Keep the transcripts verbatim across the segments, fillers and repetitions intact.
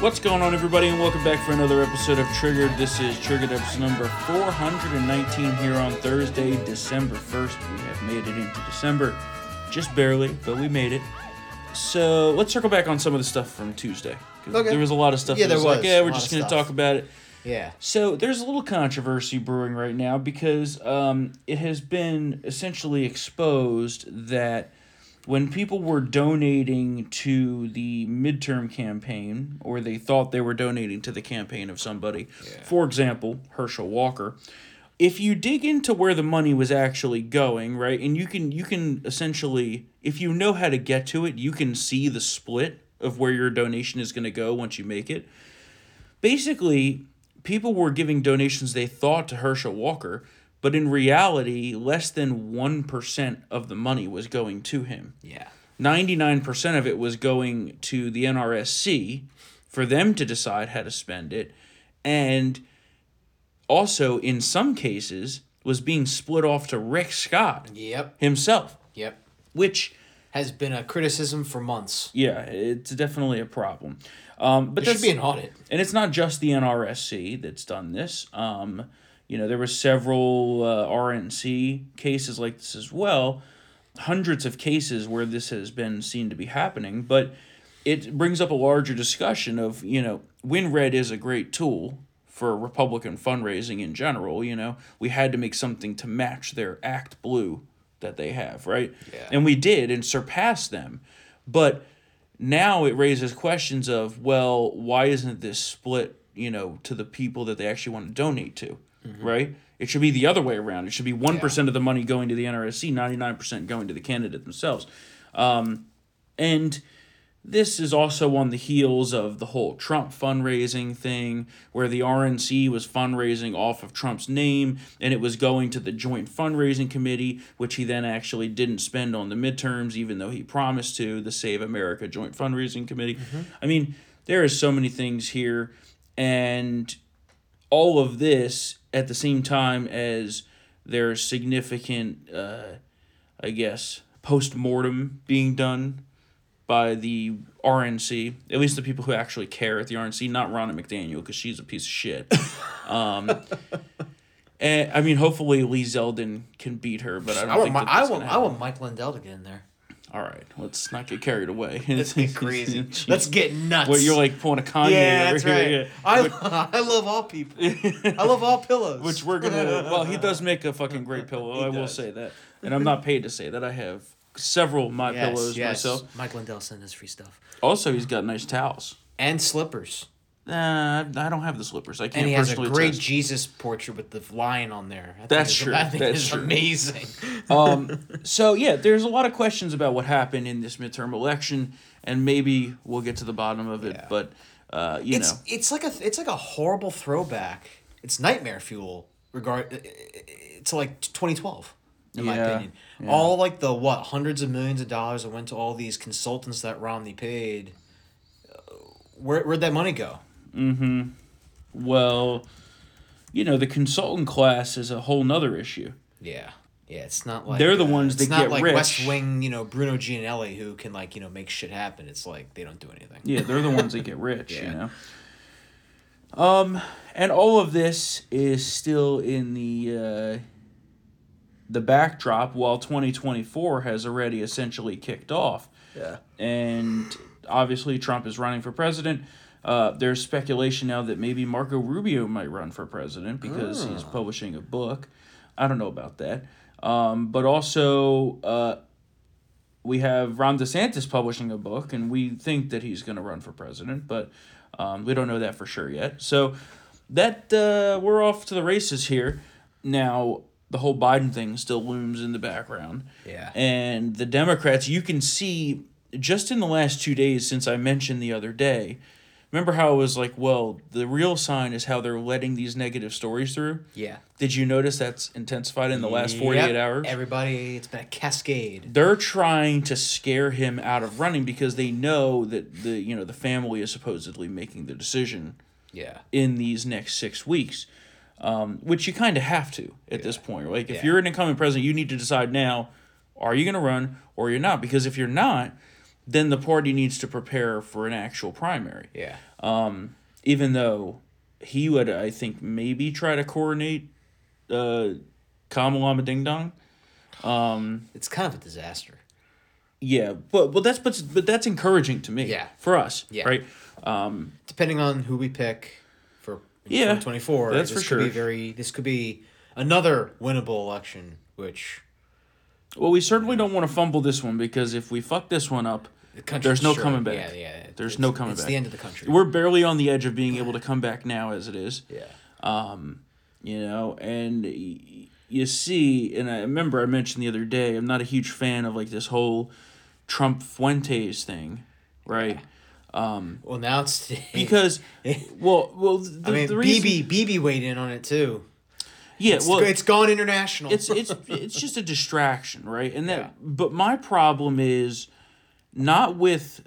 What's going on, everybody, and welcome back for another episode of Triggered. This is Triggered episode number four nineteen here on Thursday, December first. We have made it into December, just barely, but we made it. So let's circle back on some of the stuff from Tuesday. Okay. There was a lot of stuff yeah, that was, was like, yeah, we're just going to talk about it. Yeah. So there's a little controversy brewing right now because um, it has been essentially exposed that when people were donating to the midterm campaign, or they thought they were donating to the campaign of somebody, yeah. for example, Herschel Walker, if you dig into where the money was actually going, right, and you can you can essentially, if you know how to get to it, you can see the split of where your donation is going to go once you make it. Basically, people were giving donations they thought to Herschel Walker, but in reality, less than one percent of the money was going to him. Yeah. ninety-nine percent of it was going to the N R S C for them to decide how to spend it, and also, in some cases, was being split off to Rick Scott yep. himself. Yep. Which has been a criticism for months. Yeah, it's definitely a problem. Um, but there should be an audit. And it's not just the N R S C that's done this. Um, you know, there were several uh, R N C cases like this as well. Hundreds of cases where this has been seen to be happening. But it brings up a larger discussion of, you know, WinRed is a great tool for Republican fundraising in general. You know, we had to make something to match their Act Blue that they have, right? Yeah. And we did and surpassed them. But now it raises questions of, well, why isn't this split, you know, to the people that they actually want to donate to, mm-hmm. right? It should be the other way around. It should be one percent yeah. of the money going to the N R S C, ninety-nine percent going to the candidate themselves. Um, and this is also on the heels of the whole Trump fundraising thing, where the R N C was fundraising off of Trump's name, and it was going to the Joint Fundraising Committee, which he then actually didn't spend on the midterms, even though he promised to, the Save America Joint Fundraising Committee. Mm-hmm. I mean, there are so many things here, and all of this at the same time as there's significant, uh, I guess, post-mortem being done by the R N C, at least the people who actually care at the R N C, not Ronna McDaniel, because she's a piece of shit. Um, and I mean, hopefully Lee Zeldin can beat her, but I don't I think want, that that's I want, I want Mike Lindell to get in there. All right, let's not get carried away. Let's get crazy. Let's get nuts. Well, you're like pulling a Kanye. Yeah, that's right. Here. I, which, I love all people. I love all pillows. Which we're going to... Well, he does make a fucking great pillow. He I does. will say that. And I'm not paid to say that. I have several of my yes, pillows yes. myself. Mike Lindell sent us free stuff. Also, he's got nice towels and slippers. Nah, I don't have the slippers. I can't. And he has a great test. Jesus portrait with the lion on there. I That's true. I think it's amazing. um. So yeah, there's a lot of questions about what happened in this midterm election, and maybe we'll get to the bottom of it. Yeah. But uh, you it's, know, it's like a it's like a horrible throwback. It's nightmare fuel regard to like twenty twelve. In yeah, my opinion. Yeah. All like the, what, hundreds of millions of dollars that went to all these consultants that Romney paid, uh, where, where'd that money go? Mm-hmm. Well, you know, the consultant class is a whole nother issue. Yeah. Yeah, it's not like... They're the uh, ones that get rich. It's not like rich. West Wing, you know, Bruno Gianelli, who can, like, you know, make shit happen. It's like they don't do anything. Yeah, they're the ones that get rich, yeah. you know. Um, and all of this is still in the... Uh, the backdrop while twenty twenty-four has already essentially kicked off. Yeah. And obviously Trump is running for president. Uh, there's speculation now that maybe Marco Rubio might run for president because oh. he's publishing a book. I don't know about that. Um, but also uh, we have Ron DeSantis publishing a book, and we think that he's going to run for president, but um, we don't know that for sure yet. So that uh, we're off to the races here. Now, the whole Biden thing still looms in the background. Yeah. And the Democrats, you can see just in the last two days since I mentioned the other day, remember how it was like, well, the real sign is how they're letting these negative stories through? Yeah. Did you notice that's intensified in the last forty-eight yep. hours? Everybody, it's been a cascade. They're trying to scare him out of running because they know that the, you know, the family is supposedly making the decision yeah. in these next six weeks. Um, which you kind of have to at yeah. this point. Like, if yeah. you're an incoming president, you need to decide now, are you going to run or you're not? Because if you're not, then the party needs to prepare for an actual primary. Yeah. Um, even though he would, I think, maybe try to coordinate uh, Kamalama Ding Dong. Um, it's kind of a disaster. Yeah, but well, that's but, but that's encouraging to me. Yeah. For us. Yeah. Right. Um, depending on who we pick for yeah, twenty twenty-four, that's this for could sure. be very. This could be another winnable election, which. Well, we certainly yeah. don't want to fumble this one, because if we fuck this one up, the there's no sure. coming back. Yeah, yeah. There's it's, no coming it's back. It's the end of the country. We're barely on the edge of being able to come back now, as it is. Yeah. Um, you know, and you see, and I remember I mentioned the other day, I'm not a huge fan of like this whole Trump Fuentes thing, right? Yeah. Um, well, now it's because well, well. The, I mean, the reason, B B B B weighed in on it too. Yeah, it's, well, it's gone international. It's it's it's just a distraction, right? And that, yeah. but my problem is not with,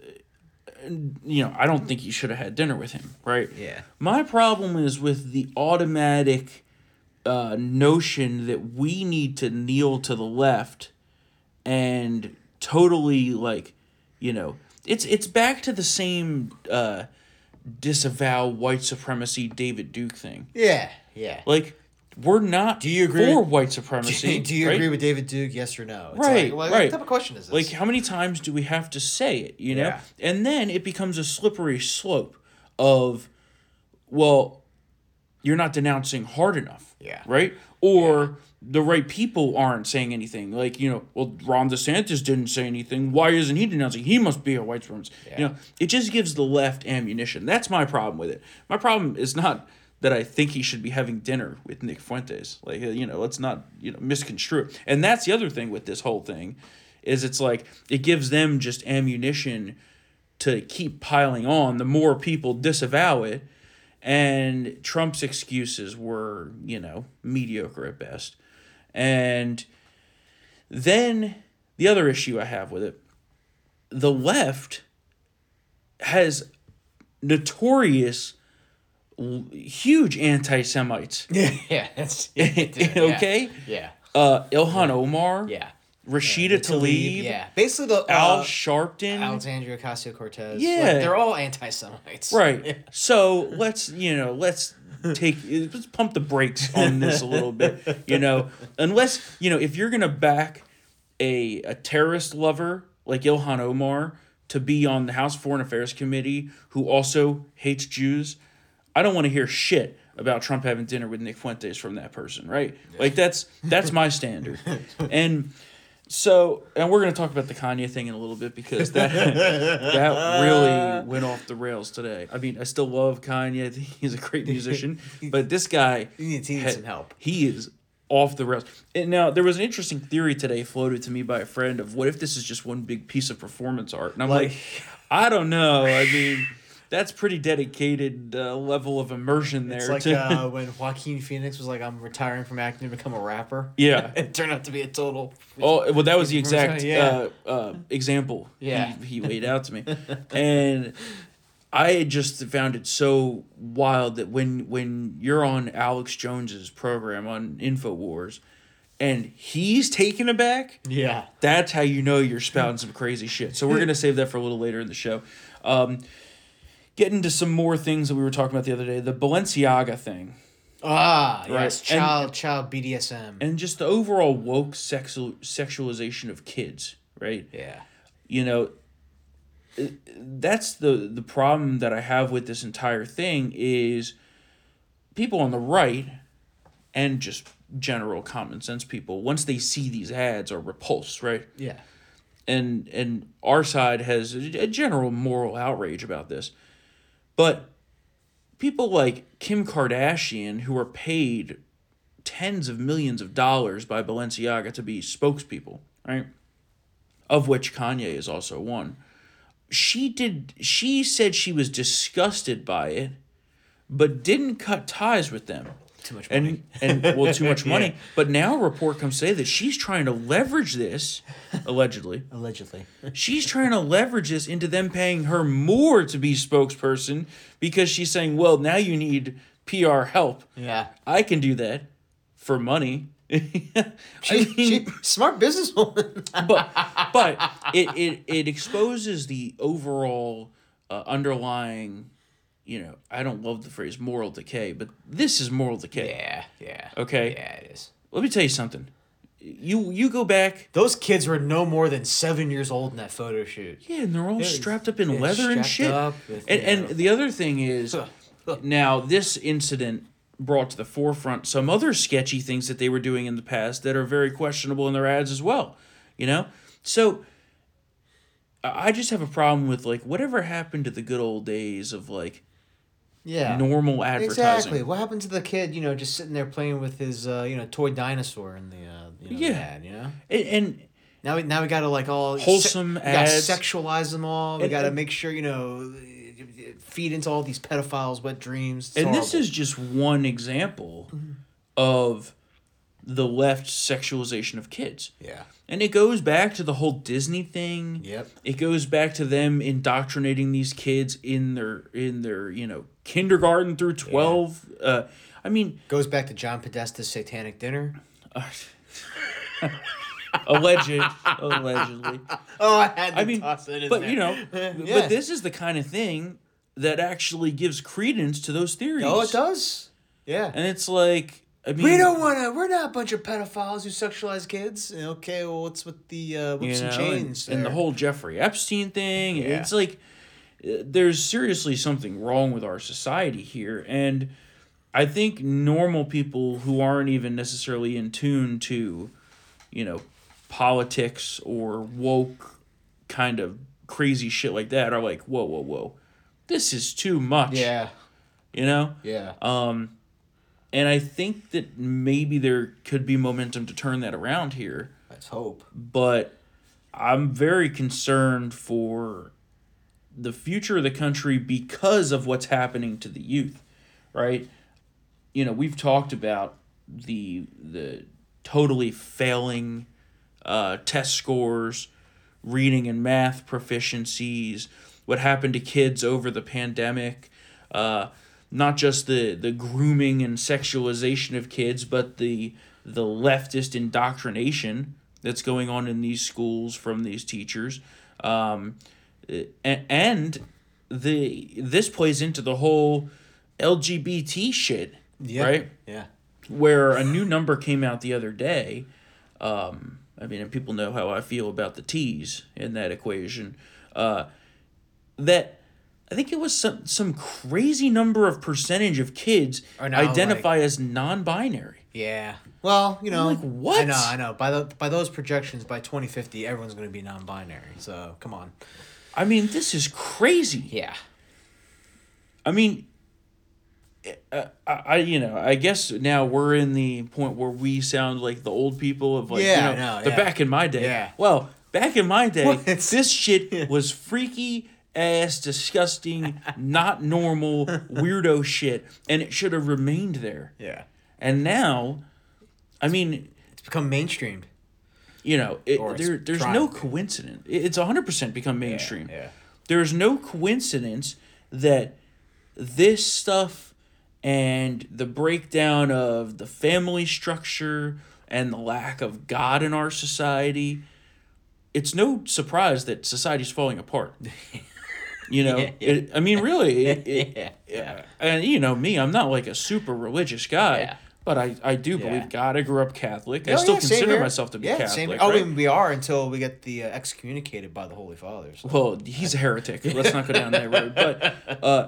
you know, I don't think you should have had dinner with him, right? Yeah. My problem is with the automatic uh, notion that we need to kneel to the left and totally, like, you know, it's it's back to the same uh, disavow white supremacy David Duke thing. Yeah, yeah. Like. We're not do you agree for with, white supremacy. Do, do you right? agree with David Duke, yes or no? It's right, like, well, right. What type of question is this? Like, how many times do we have to say it, you know? Yeah. And then it becomes a slippery slope of, well, you're not denouncing hard enough, yeah. right? Or yeah. the right people aren't saying anything. Like, you know, well, Ron DeSantis didn't say anything. Why isn't he denouncing? He must be a white supremacist. Yeah. You know, it just gives the left ammunition. That's my problem with it. My problem is not... that I think he should be having dinner with Nick Fuentes. Like, you know, let's not, you know, misconstrue it. And that's the other thing with this whole thing is it's like it gives them just ammunition to keep piling on. The more people disavow it, and Trump's excuses were, you know, mediocre at best. And then the other issue I have with it, the left has notorious... huge anti-Semites. Yeah, yeah, that's yeah, okay. Yeah, yeah. Uh, Ilhan yeah. Omar. Yeah, Rashida yeah, Tlaib. Yeah, basically the uh, Al Sharpton, Alexandria Ocasio-Cortez. Yeah, like, they're all anti-Semites. Right. Yeah. So let's you know let's take let's pump the brakes on this a little bit. You know, unless you know if you're gonna back a a terrorist lover like Ilhan Omar to be on the House Foreign Affairs Committee, who also hates Jews. I don't want to hear shit about Trump having dinner with Nick Fuentes from that person, right? Yeah. Like, that's that's my standard. And so, and we're going to talk about the Kanye thing in a little bit because that that really went off the rails today. I mean, I still love Kanye. He's a great musician. But this guy... He needs, he needs had, some help. He is off the rails. And now, there was an interesting theory today floated to me by a friend of what if this is just one big piece of performance art? And I'm like, like I don't know. I mean... That's pretty dedicated uh, level of immersion there. It's like uh, when Joaquin Phoenix was like, "I'm retiring from acting to become a rapper." Yeah, it turned out to be a total. Oh well, that was the exact yeah. uh, uh, example. Yeah, he, he laid out to me, and I just found it so wild that when when you're on Alex Jones's program on InfoWars, and he's taken aback. Yeah, that's how you know you're spouting some crazy shit. So we're gonna save that for a little later in the show. Um, Get into some more things that we were talking about the other day. The Balenciaga thing. Ah, right? Yes. Child, and, child B D S M. And just the overall woke sexual, sexualization of kids, right? Yeah. You know, that's the, the problem that I have with this entire thing is people on the right and just general common sense people, once they see these ads are repulsed, right? Yeah. And, and our side has a general moral outrage about this. But people like Kim Kardashian, who are paid tens of millions of dollars by Balenciaga to be spokespeople, right? Of which Kanye is also one. She did. She said she was disgusted by it, but didn't cut ties with them. Too much money. And, and well, too much money. Yeah. But now a report comes say that she's trying to leverage this, allegedly. Allegedly. She's trying to leverage this into them paying her more to be spokesperson because she's saying, well, now you need P R help. Yeah. I can do that for money. she, I mean, she, smart businesswoman. but but it, it, it exposes the overall uh, underlying, you know, I don't love the phrase moral decay, but this is moral decay. Yeah, yeah. Okay? Yeah, it is. Let me tell you something. You you go back. Those kids were no more than seven years old in that photo shoot. Yeah, and they're all they're, strapped up in they're leather and shit. Up with, and, you know. And the other thing is, now this incident brought to the forefront some other sketchy things that they were doing in the past that are very questionable in their ads as well, you know? So I just have a problem with, like, whatever happened to the good old days of, like, yeah, normal advertising. Exactly. What happened to the kid, you know, just sitting there playing with his, uh, you know, toy dinosaur in the, uh, you know, yeah. the ad, you know? And, and now we now we got to, like, all... Wholesome se- ads. Got to sexualize them all. We got to make sure, you know... feed into all these pedophiles' wet dreams. It's and horrible. This is just one example mm-hmm. of the left's sexualization of kids. Yeah. And it goes back to the whole Disney thing. Yep. It goes back to them indoctrinating these kids in their in their, you know, kindergarten through twelve. Yeah. Uh I mean, goes back to John Podesta's satanic dinner. Uh, Alleged, allegedly. Oh, I had to I mean, toss it in but, there. But, you know, yeah. but this is the kind of thing that actually gives credence to those theories. Oh, it does. Yeah. And it's like, I mean... We don't want to... We're not a bunch of pedophiles who sexualize kids. Okay, well, what's with the uh, whips you know, and chains? And, and the whole Jeffrey Epstein thing. Yeah. It's like, there's seriously something wrong with our society here. And I think normal people who aren't even necessarily in tune to, you know... politics or woke kind of crazy shit like that are like, whoa, whoa, whoa. This is too much. Yeah. You know? Yeah. Um, and I think that maybe there could be momentum to turn that around here. Let's hope. But I'm very concerned for the future of the country because of what's happening to the youth, right? You know, we've talked about the the totally failing... Uh, test scores, reading and math proficiencies, what happened to kids over the pandemic, uh, not just the, the grooming and sexualization of kids, but the the leftist indoctrination that's going on in these schools from these teachers. Um, and the this plays into the whole L G B T shit, yeah, right? Yeah. Where a new number came out the other day, um, I mean, and people know how I feel about the T's in that equation, uh, that I think it was some, some crazy number of percentage of kids identify like, as non-binary. Yeah. Well, you know. I'm like, what? I know, I know. By, the, by those projections, by twenty fifty, everyone's going to be non-binary. So, come on. I mean, this is crazy. Yeah. I mean, Uh, I, I you know I guess now we're in the point where we sound like the old people of like yeah, you know no, the yeah. back in my day yeah. well back in my day what? This shit was freaky ass disgusting not normal weirdo shit and it should have remained there yeah and now I mean it's become mainstreamed you know it, there there's trying. No coincidence it's one hundred percent become mainstream yeah, yeah. There's no coincidence that this stuff and the breakdown of the family structure and the lack of God in our society, it's no surprise that society's falling apart. You know, yeah, yeah. It, I mean, really, it, it, yeah. And you know me, I'm not like a super religious guy, yeah. but I, I do yeah. believe God. I grew up Catholic. No, I still yeah, consider myself to be yeah, Catholic. Same right? Oh, I mean, we are until we get the uh, excommunicated by the Holy Father. So. Well, he's a heretic. Let's not go down that road. But. Uh,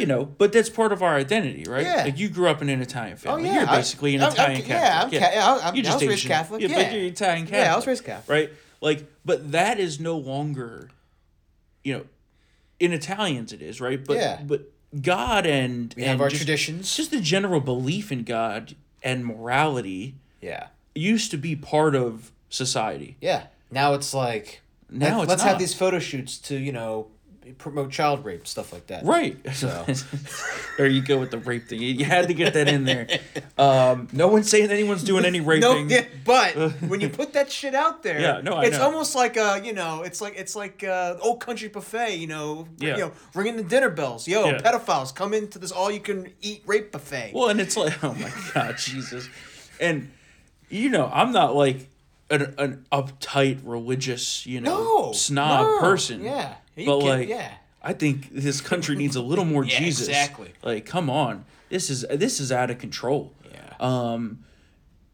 You know, but that's part of our identity, right? Yeah. Like, you grew up in an Italian family. Oh, yeah. You're basically an I, Italian I'm, Catholic. Yeah, I'm, yeah. Ca- I'm, you're just I was Asian. Raised Catholic. Yeah, yeah, but you're Italian Catholic. Yeah, I was raised Catholic. Right? Like, but that is no longer, you know, in Italians it is, right? But, yeah. But God and... We and have our just, traditions. Just the general belief in God and morality... Yeah. ...used to be part of society. Yeah. Now it's like... Now it's Let's not. Have these photo shoots to, you know... promote child rape, stuff like that. Right. So there you go with the rape thing. You had to get that in there. Um, no one's saying anyone's doing any raping. No, yeah, but when you put that shit out there, yeah, no, I it's know. Almost like a, you know, it's like it's like uh, old country buffet, you know, yeah. you know, ringing the dinner bells. Yo, yeah. pedophiles, come into this all you can eat rape buffet. Well, and it's like, oh my God, Jesus. And you know, I'm not like an, an uptight religious, you know, no, snob no. person. Yeah. You but can, like, yeah. I think this country needs a little more yeah, Jesus. Exactly. Like, come on. This is this is out of control. Yeah. Um,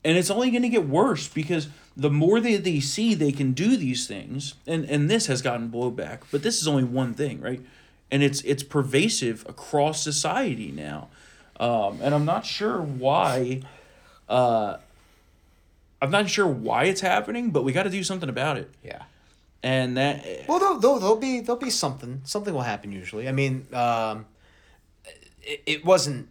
and it's only going to get worse because the more they, they see they can do these things, and, and this has gotten blowback, but this is only one thing, right? And it's it's pervasive across society now. Um, and I'm not sure why uh, I'm not sure why it's happening, but we got to do something about it. Yeah. And that well, though, though there'll be there'll be something something will happen usually. I mean, um, it, it wasn't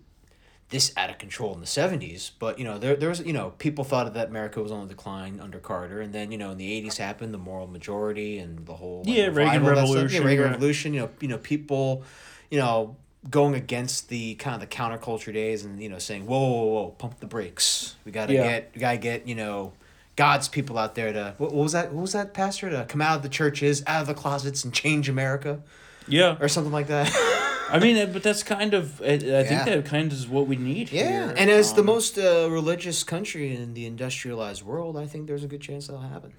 this out of control in the seventies, but you know there there was you know people thought that America was on the decline under Carter, and then you know in the eighties happened the moral majority and the whole like, yeah Reagan Revolution yeah Reagan yeah. Revolution you know you know people you know going against the kind of the counterculture days and you know saying whoa whoa whoa pump the brakes we gotta yeah. get we gotta get you know. God's people out there to what, what was that? What was that, Pastor? To come out of the churches, out of the closets, and change America. Yeah, or something like that. I mean, but that's kind of I, I yeah. think that kind of is what we need. Yeah, here. And as um, the most uh, religious country in the industrialized world, I think there's a good chance that'll happen.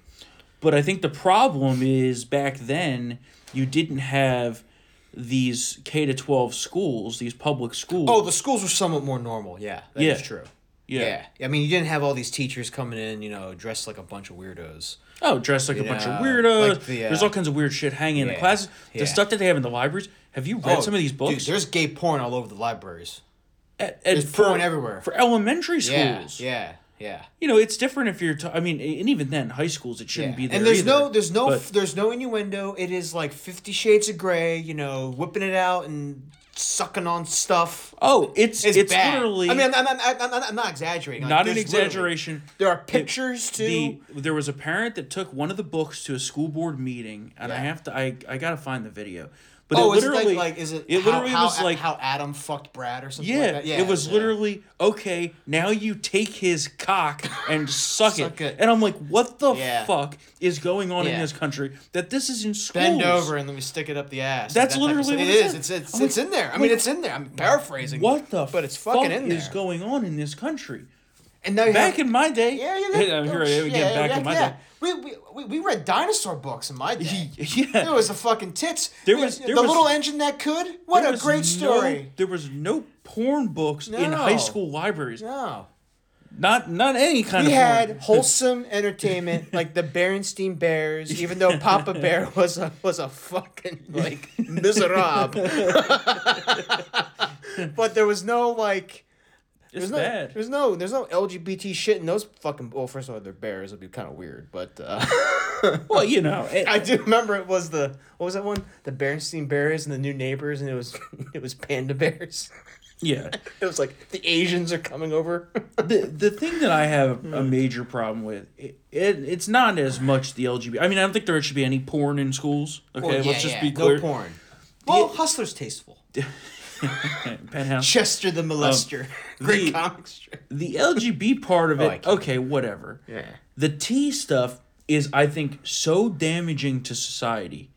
But I think the problem is back then you didn't have these K to twelve schools, these public schools. Oh, the schools were somewhat more normal. Yeah, that yeah. is true. Yeah. yeah, I mean, you didn't have all these teachers coming in, you know, dressed like a bunch of weirdos. Oh, dressed like you a know, bunch of weirdos. Like the, uh, there's all kinds of weird shit hanging yeah, in the classes. The yeah. stuff that they have in the libraries. Have you read oh, some of these books? Dude, there's gay porn all over the libraries. At, at there's for, porn everywhere. For elementary schools. Yeah, yeah, yeah. You know, it's different if you're... T- I mean, and even then, high schools, it shouldn't yeah. be there And there's either, no there's no, but, there's no innuendo. It is like Fifty Shades of Grey, you know, whipping it out and... sucking on stuff. Oh, it's it's, it's literally. I mean, I'm, I'm, I'm, I'm, I'm not exaggerating. Like, not an exaggeration. There are pictures it, too. The, there was a parent that took one of the books to a school board meeting, and yeah. I have to. I I gotta find the video. But oh, it literally, is it like, like is it? It how, literally how, was like how Adam fucked Brad or something. Yeah, like that? yeah it was yeah. literally okay. Now you take his cock and suck, suck it. it, and I'm like, what the yeah. fuck is going on yeah. in this country that this is in schools? Bend over and let me stick it up the ass. That's that literally what it is. It's it's, it's, it's like, in there. I mean, like, it's in there. I'm paraphrasing. What the but it's fucking fuck in there. Is going on in this country? And now back have, in my day, yeah, yeah, yeah, here I am again. Yeah, back yeah, in my yeah. day, we, we we read dinosaur books in my day. yeah, there was a fucking tits. There was there the was, little engine that could. What a great story! No, there was no porn books no. in high school libraries. No, not not any kind we of. We had porn. Wholesome entertainment like the Berenstain Bears, even though Papa Bear was a was a fucking like miserable. But there was no like. It's there's no, bad. There's no, there's no L G B T shit in those fucking... Well, first of all, they're bears. It'd be kind of weird, but... Uh, well, you know. It, I do remember it was the... What was that one? The Berenstain Bears and the New Neighbors, and it was it was panda bears. Yeah. It was like, the Asians are coming over. the The thing that I have a major problem with, it, it it's not as much the L G B T... I mean, I don't think there should be any porn in schools. Okay, well, yeah, let's just yeah, be clear. No porn. Well, the, Hustler's tasteful. Penthouse. Chester the Molester. Um, Great the, comic strip. The L G B part of it, oh, okay, whatever. Yeah. The T stuff is, I think, so damaging to society.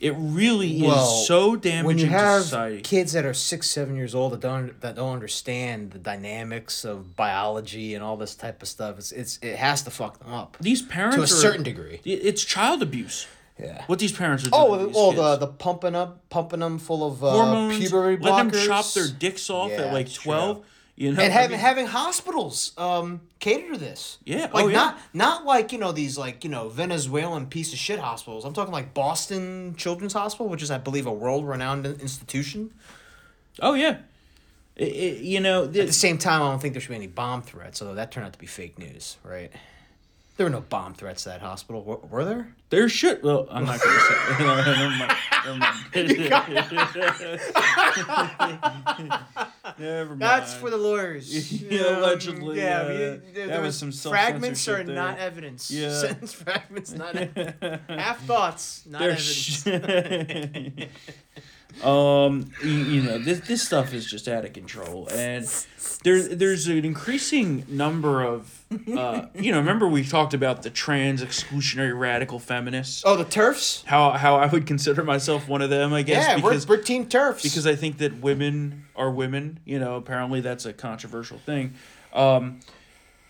It really well, is so damaging when you have to society. Kids that are six, seven years old that don't that don't understand the dynamics of biology and all this type of stuff. It's it's it has to fuck them up. These parents to a are, certain degree. It's child abuse. Yeah. What these parents are doing. Oh, oh the the pumping up, pumping them full of uh, hormones, puberty blockers. Let them chop their dicks off yeah, at like twelve. True. You know, and having I mean, having hospitals um, cater to this. Yeah. Like oh, yeah. not not like, you know, these like, you know, Venezuelan piece of shit hospitals. I'm talking like Boston Children's Hospital, which is I believe a world renowned institution. Oh yeah. It, it, you know, the, at the same time I don't think there should be any bomb threats, although that turned out to be fake news, right? There were no bomb threats to that hospital, were, were there? There should. Well, I'm not going to say it. Never mind. Never mind. That's for the lawyers. Yeah, allegedly. Yeah, uh, you, there, there was, was some fragments are there. Not evidence. Yeah. Sentence fragments, not evidence. Half thoughts, not there evidence. Sh- um, you, you know, this this stuff is just out of control, and there's there's an increasing number of. Uh, you know, remember we talked about the trans exclusionary radical feminists? Oh, the TERFs? How how I would consider myself one of them, I guess. Yeah, because, we're, we're team TERFs. Because I think that women are women. You know, apparently that's a controversial thing. Um,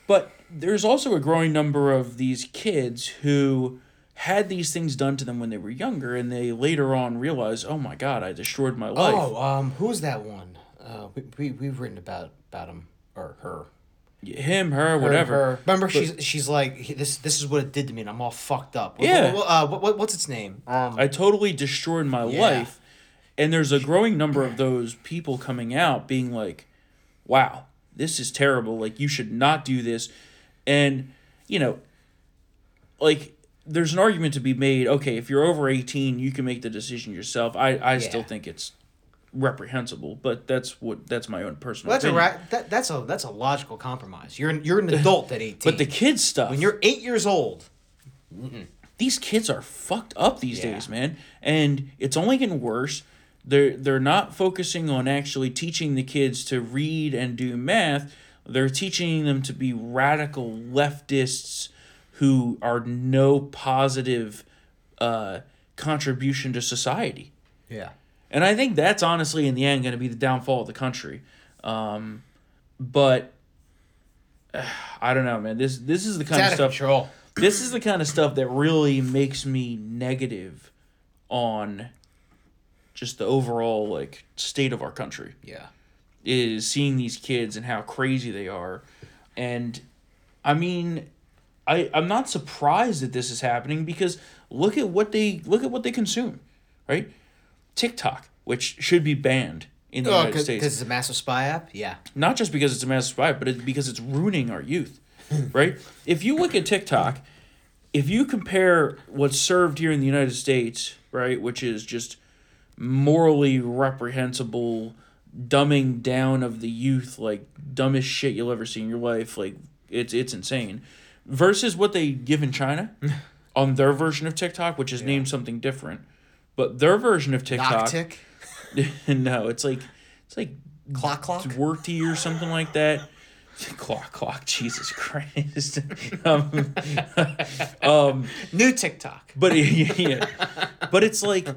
but there's also a growing number of these kids who had these things done to them when they were younger, and they later on realize, oh my God, I destroyed my life. Oh, um, who's that one? Uh, we, we we've written about about him or her. Him, her, whatever. Her, her. Remember, but, she's she's like, this This is what it did to me, and I'm all fucked up. What, yeah. What, uh, what, what, what's its name? Um, I totally destroyed my yeah. life. And there's a growing number of those people coming out being like, wow, this is terrible. Like, you should not do this. And, you know, like, there's an argument to be made. Okay, if you're over eighteen, you can make the decision yourself. I, I yeah. still think it's reprehensible, but that's what that's my own personal well, that's opinion. A ra- that, that's a that's a logical compromise. You're an, you're an adult at eighteen. But the kids stuff. When you're eight years old. Mm-mm. These kids are fucked up these yeah. days, man. And it's only getting worse. They're, they're not focusing on actually teaching the kids to read and do math. They're teaching them to be radical leftists who are no positive uh, contribution to society. Yeah. And I think that's honestly, in the end, going to be the downfall of the country. Um, but uh, I don't know, man. This this is the kind it's of stuff. Control. This is the kind of stuff that really makes me negative on just the overall like state of our country. Yeah, is seeing these kids and how crazy they are, and I mean, I I'm not surprised that this is happening because look at what they look at what they consume, right? TikTok, which should be banned in the oh, United States. Because it's a massive spy app? Yeah. Not just because it's a massive spy app, but it, because it's ruining our youth, right? If you look at TikTok, if you compare what's served here in the United States, right, which is just morally reprehensible, dumbing down of the youth, like dumbest shit you'll ever see in your life, like it's it's insane, versus what they give in China on their version of TikTok, which is yeah. named something different. But their version of TikTok, no, it's like it's like clock clock worty or something like that. Clock clock, Jesus Christ! um, um, New TikTok, but yeah, but it's like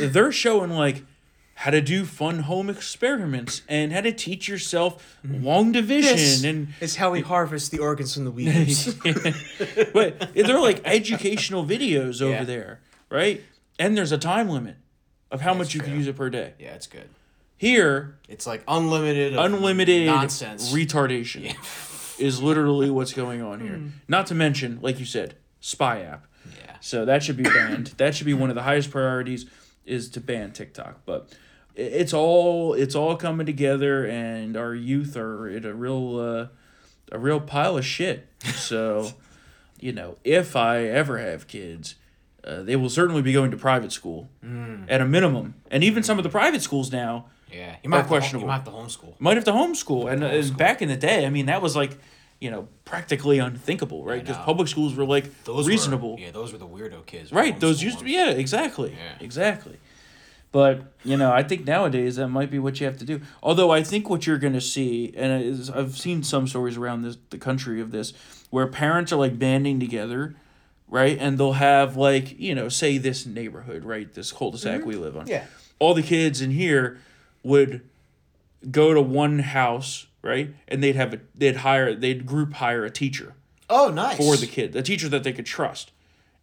they're showing like how to do fun home experiments and how to teach yourself long division. This and is how we harvest the organs from the weeds. yeah. But they're like educational videos over yeah. there, right? And there's a time limit of how That's much you true. can use it per day. Yeah, it's good. Here, it's like unlimited, unlimited nonsense. Retardation yeah. is literally what's going on here. Mm. Not to mention, like you said, spy app. Yeah. So that should be banned. That should be one of the highest priorities is to ban TikTok. But it's all it's all coming together, and our youth are in a real uh, a real pile of shit. So, you know, if I ever have kids. Uh, they will certainly be going to private school mm. at a minimum. And even some of the private schools now yeah. you might are questionable. Home, you might have to homeschool. Might have to homeschool. And to homeschool. Back in the day, I mean, that was like, you know, practically unthinkable, right? Because public schools were like those reasonable. Were, yeah, those were the weirdo kids. Right, those used to be, yeah, exactly. Yeah. Exactly. But, you know, I think nowadays that might be what you have to do. Although I think what you're going to see, and I've seen some stories around this, the country of this, where parents are like banding together. Right, and they'll have like, you know, say this neighborhood, right, this cul-de-sac mm-hmm. we live on. Yeah. All the kids in here would go to one house, right, and they'd have a they'd hire they'd group hire a teacher. Oh, nice. For the kid, a teacher that they could trust,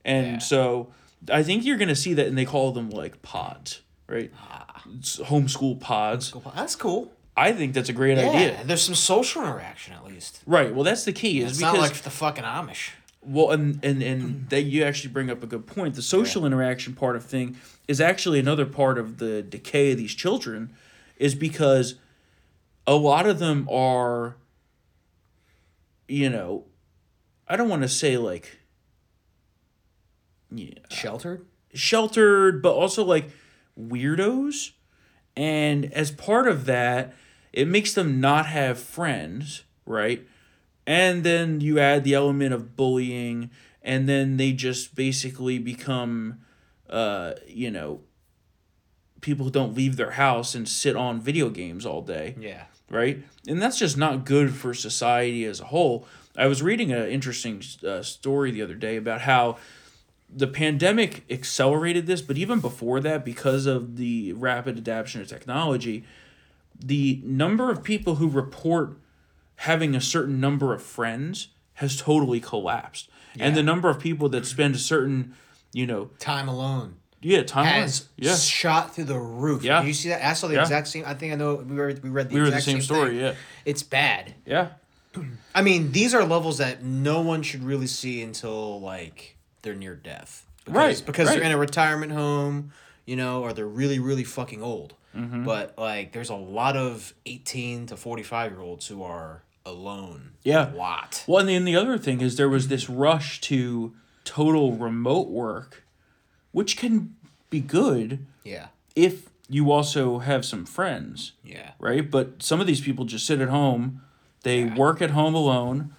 and yeah. so I think you're gonna see that, and they call them like pods, right? Ah. Homeschool pods. Homeschool pod. That's cool. I think that's a great yeah. idea. And there's some social interaction at least. Right. Well, that's the key. Yeah, is it's because, not like the fucking Amish. Well, and, and, and that you actually bring up a good point. The social yeah. interaction part of thing is actually another part of the decay of these children is because a lot of them are, you know, I don't want to say like... Yeah, sheltered? Sheltered, but also like weirdos. And as part of that, it makes them not have friends, right? And then you add the element of bullying, and then they just basically become, uh, you know, people who don't leave their house and sit on video games all day. Yeah. Right? And that's just not good for society as a whole. I was reading an interesting uh, story the other day about how the pandemic accelerated this, but even before that, because of the rapid adoption of technology, the number of people who report having a certain number of friends has totally collapsed. Yeah. And the number of people that spend a certain, you know... Time alone. Yeah, time has yeah. shot through the roof. Yeah. Did you see that? I saw the yeah. exact same... I think I know... We read, we read the we exact same We read the same, same story, thing. yeah. It's bad. Yeah. I mean, these are levels that no one should really see until, like, they're near death. Because, right. Because right. they're in a retirement home, you know, or they're really, really fucking old. Mm-hmm. But, like, there's a lot of eighteen to forty-five-year-olds who are... alone. Yeah. A lot. Well, and then the other thing is there was this rush to total remote work, which can be good. Yeah. If you also have some friends. Yeah. Right? But some of these people just sit at home. They yeah. work at home alone.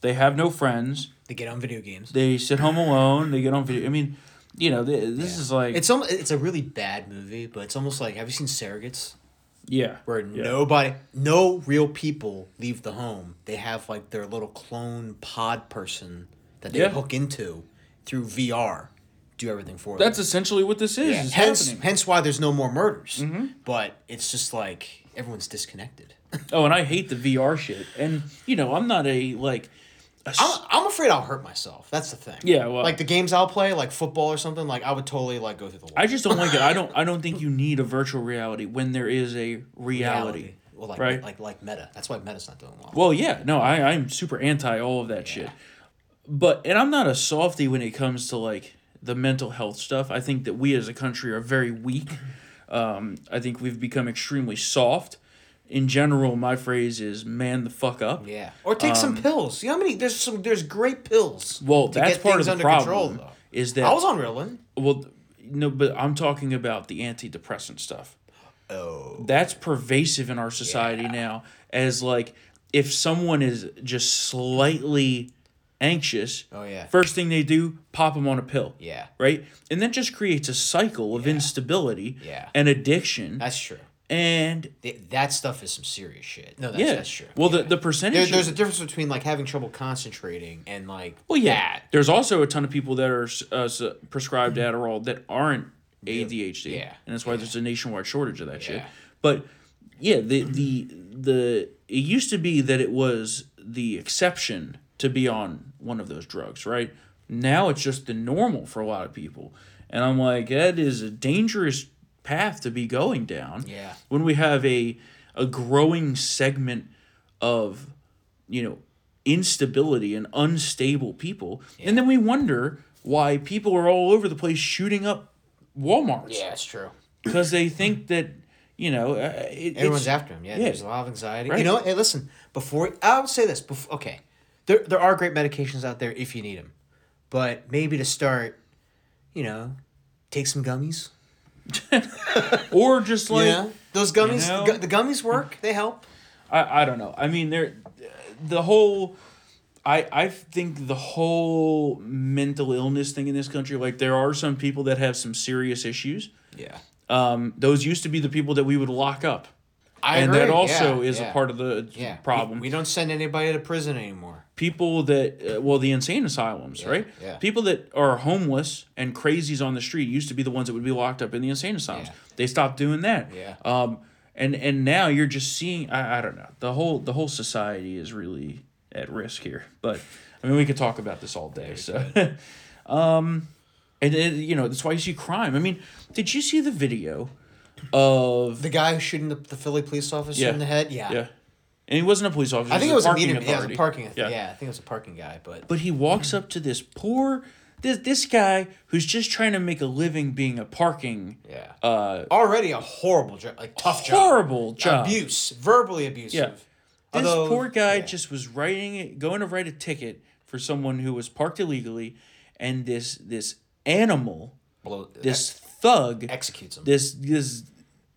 They have no friends. They get on video games. They sit home alone. They get on video. I mean, you know, this yeah. is like... It's, almost, it's a really bad movie, but it's almost like... Have you seen Surrogates? Yeah. Where yeah. nobody, no real people leave the home. They have like their little clone pod person that they yeah. hook into through V R, do everything for That's them. That's essentially what this is. Yeah. Hence, hence why there's no more murders. Mm-hmm. But it's just like everyone's disconnected. Oh, and I hate the V R shit. And, you know, I'm not a like... A sh- I'm, I'm afraid I'll hurt myself. That's the thing. Yeah, well, like the games I'll play, like football or something, like I would totally like go through the wall. I just don't like it. I don't. I don't think you need a virtual reality when there is a reality. reality. Well, like, right? like like Meta. That's why Meta's not doing well. Well, yeah, no, I I'm super anti all of that yeah. shit. But and I'm not a softie when it comes to like the mental health stuff. I think that we as a country are very weak. Um, I think we've become extremely soft. In general, my phrase is "man the fuck up." Yeah, or take um, some pills. You know how many? There's some. There's great pills. Well, to that's get part of the problem. Control, though. Is that I was on Ritalin. Well, no, but I'm talking about the antidepressant stuff. Oh, that's pervasive in our society yeah. now. As like, if someone is just slightly anxious, oh yeah, first thing they do, pop them on a pill. Yeah, right, and that just creates a cycle of yeah. instability. Yeah. And addiction. That's true. And the, that stuff is some serious shit. No, that's, yeah. that's true. Well, yeah. the, the percentage... There, there's a difference between, like, having trouble concentrating and, like... Well, yeah. That. There's also a ton of people that are uh, prescribed Adderall that aren't A D H D. Yeah. And that's why yeah. there's a nationwide shortage of that yeah. shit. But, yeah, the, the the it used to be that it was the exception to be on one of those drugs, right? Now it's just the normal for a lot of people. And I'm like, that is a dangerous... path to be going down. Yeah. When we have a a growing segment of, you know, instability and unstable people, yeah. and then we wonder why people are all over the place shooting up Walmarts. Yeah, it's true. Because they think that, you know, uh, it, everyone's after them. Yeah, yeah, there's a lot of anxiety. Right. You know, hey, listen. Before I would say this. Before, okay, there there are great medications out there if you need them, but maybe to start, you know, take some gummies. Or just like yeah. those gummies, you know, gu- the gummies work. They help. I, I don't know. I mean, they're the whole. I I think the whole mental illness thing in this country. Like there are some people that have some serious issues. Yeah. Um. Those used to be the people that we would lock up. I and agree. That also yeah, is yeah. a part of the yeah. problem. We, we don't send anybody to prison anymore. People that, uh, well, the insane asylums, yeah, right? Yeah. People that are homeless and crazies on the street used to be the ones that would be locked up in the insane asylums. Yeah. They stopped doing that. Yeah. Um. And, and now you're just seeing, I, I don't know, the whole the whole society is really at risk here. But, I mean, we could talk about this all day. So, um, and, it, you know, that's why you see crime. I mean, did you see the video of the guy who's shooting the, the Philly police officer yeah. in the head? Yeah. Yeah. And he wasn't a police officer. I think it was a parking guy. Yeah, it was a parking yeah. yeah, I think it was a parking guy, but But he walks up to this poor this this guy who's just trying to make a living being a parking yeah. uh already a horrible job, like tough job. Horrible job. Abuse, verbally abusive. Yeah. This Although, poor guy yeah. just was writing it, going to write a ticket for someone who was parked illegally, and this this animal Blow, this that, thug executes him. This this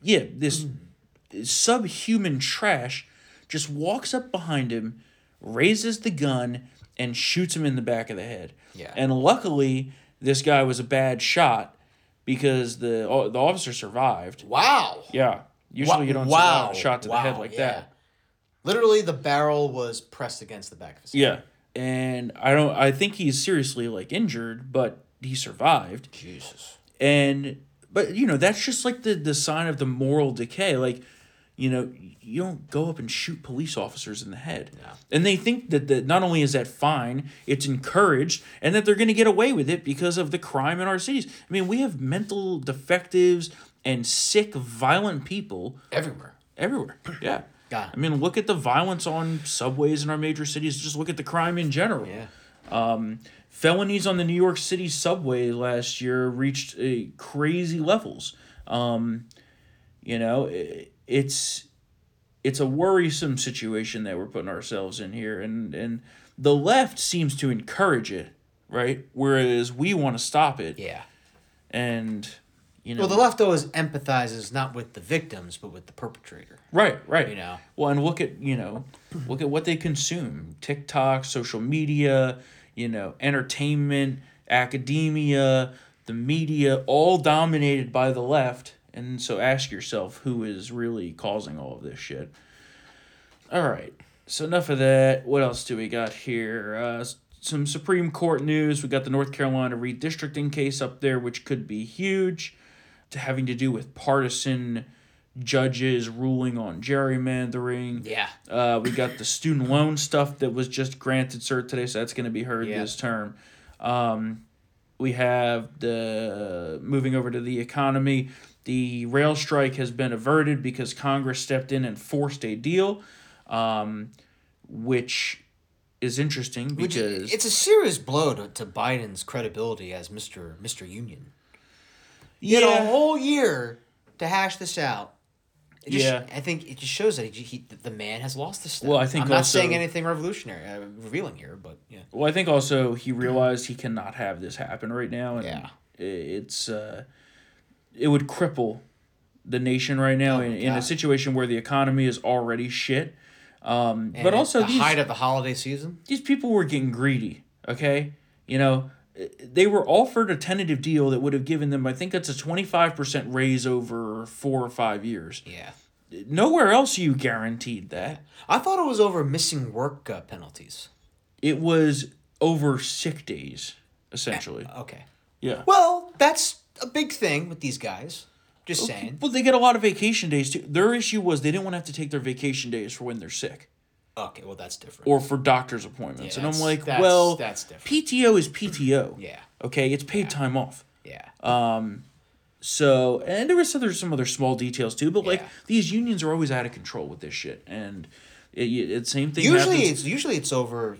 yeah, this mm. subhuman trash just walks up behind him, raises the gun, and shoots him in the back of the head. Yeah. And luckily, this guy was a bad shot because the oh, the officer survived. Wow. Yeah. Usually wow. you don't wow. survive a shot to wow. the head like yeah. that. Literally, the barrel was pressed against the back of his head. Yeah. And I don't I think he's seriously like injured, but he survived. Jesus. And but you know, that's just like the the sign of the moral decay. Like you know, you don't go up and shoot police officers in the head. Yeah. And they think that, that not only is that fine, it's encouraged, and that they're going to get away with it because of the crime in our cities. I mean, we have mental defectives and sick, violent people. Everywhere. Everywhere, yeah. God. I mean, look at the violence on subways in our major cities. Just look at the crime in general. Yeah. Um, felonies on the New York City subway last year reached uh, crazy levels. Um, you know, it, it's it's a worrisome situation that we're putting ourselves in here, and and the left seems to encourage it, right? Whereas we want to stop it. Yeah. And you know, well, the left always empathizes not with the victims, but with the perpetrator. Right, right. You know. Well, and look at, you know, look at what they consume. TikTok, social media, you know, entertainment, academia, the media, all dominated by the left. And so ask yourself, who is really causing all of this shit? All right. So enough of that. What else do we got here? Uh, some Supreme Court news. We got the North Carolina redistricting case up there, which could be huge. To having to do with partisan judges ruling on gerrymandering. Yeah. Uh, we got the student loan stuff that was just granted cert today, so that's going to be heard yeah. this term. Um, we have the, moving over to the economy, the rail strike has been averted because Congress stepped in and forced a deal, um, which is interesting because... Which, it's a serious blow to, to Biden's credibility as Mister Mister Union. You yeah. had a whole year to hash this out. It just, yeah. I think it just shows that he, he, the man has lost the step. Well, I think I'm also, not saying anything revolutionary, uh, revealing here, but yeah. Well, I think also he realized he cannot have this happen right now. And yeah. It's, uh, it would cripple the nation right now oh in, in a situation where the economy is already shit. Um, and but also the these, height of the holiday season. These people were getting greedy, okay? You know, they were offered a tentative deal that would have given them, I think that's a twenty-five percent raise over four or five years. Yeah. Nowhere else you guaranteed that. I thought it was over missing work uh, penalties. It was over sick days, essentially. Okay. Yeah. Well, that's a big thing with these guys. Just okay. saying. Well, they get a lot of vacation days, too. Their issue was they didn't want to have to take their vacation days for when they're sick. Okay, well, that's different. Or for doctor's appointments. Yeah, and I'm like, that's, well, that's different. P T O is P T O. Yeah. Okay, it's paid yeah. time off. Yeah. Um, so, and there was other, some other small details, too. But, yeah. like, these unions are always out of control with this shit. And it's it, it, same thing usually happens. It's Usually it's over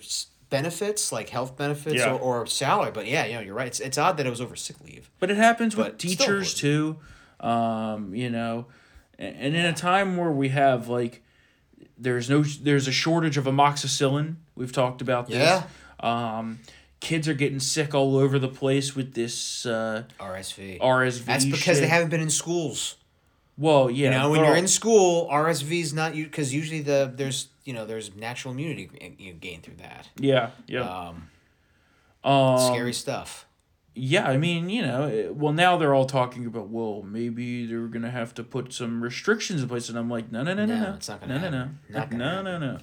benefits, like health benefits yeah. or, or salary. But, yeah, you know, you're right. It's, it's odd that it was over sick leave. But it happens but with teachers, too. Um, you know, and, and in a time where we have, like, There's no. There's a shortage of amoxicillin. We've talked about this. Yeah. Um, kids are getting sick all over the place with this uh, R S V. R S V. That's because shit. They haven't been in schools. Well, yeah. You know, when you're in school, R S V is not you because usually the there's you know there's natural immunity you gain through that. Yeah. Yeah. Um, um, scary stuff. Yeah, I mean, you know, well, now they're all talking about, well, maybe they're going to have to put some restrictions in place. And I'm like, no, no, no, no, no. It's not going to happen. No, no, no. No, no, no, no.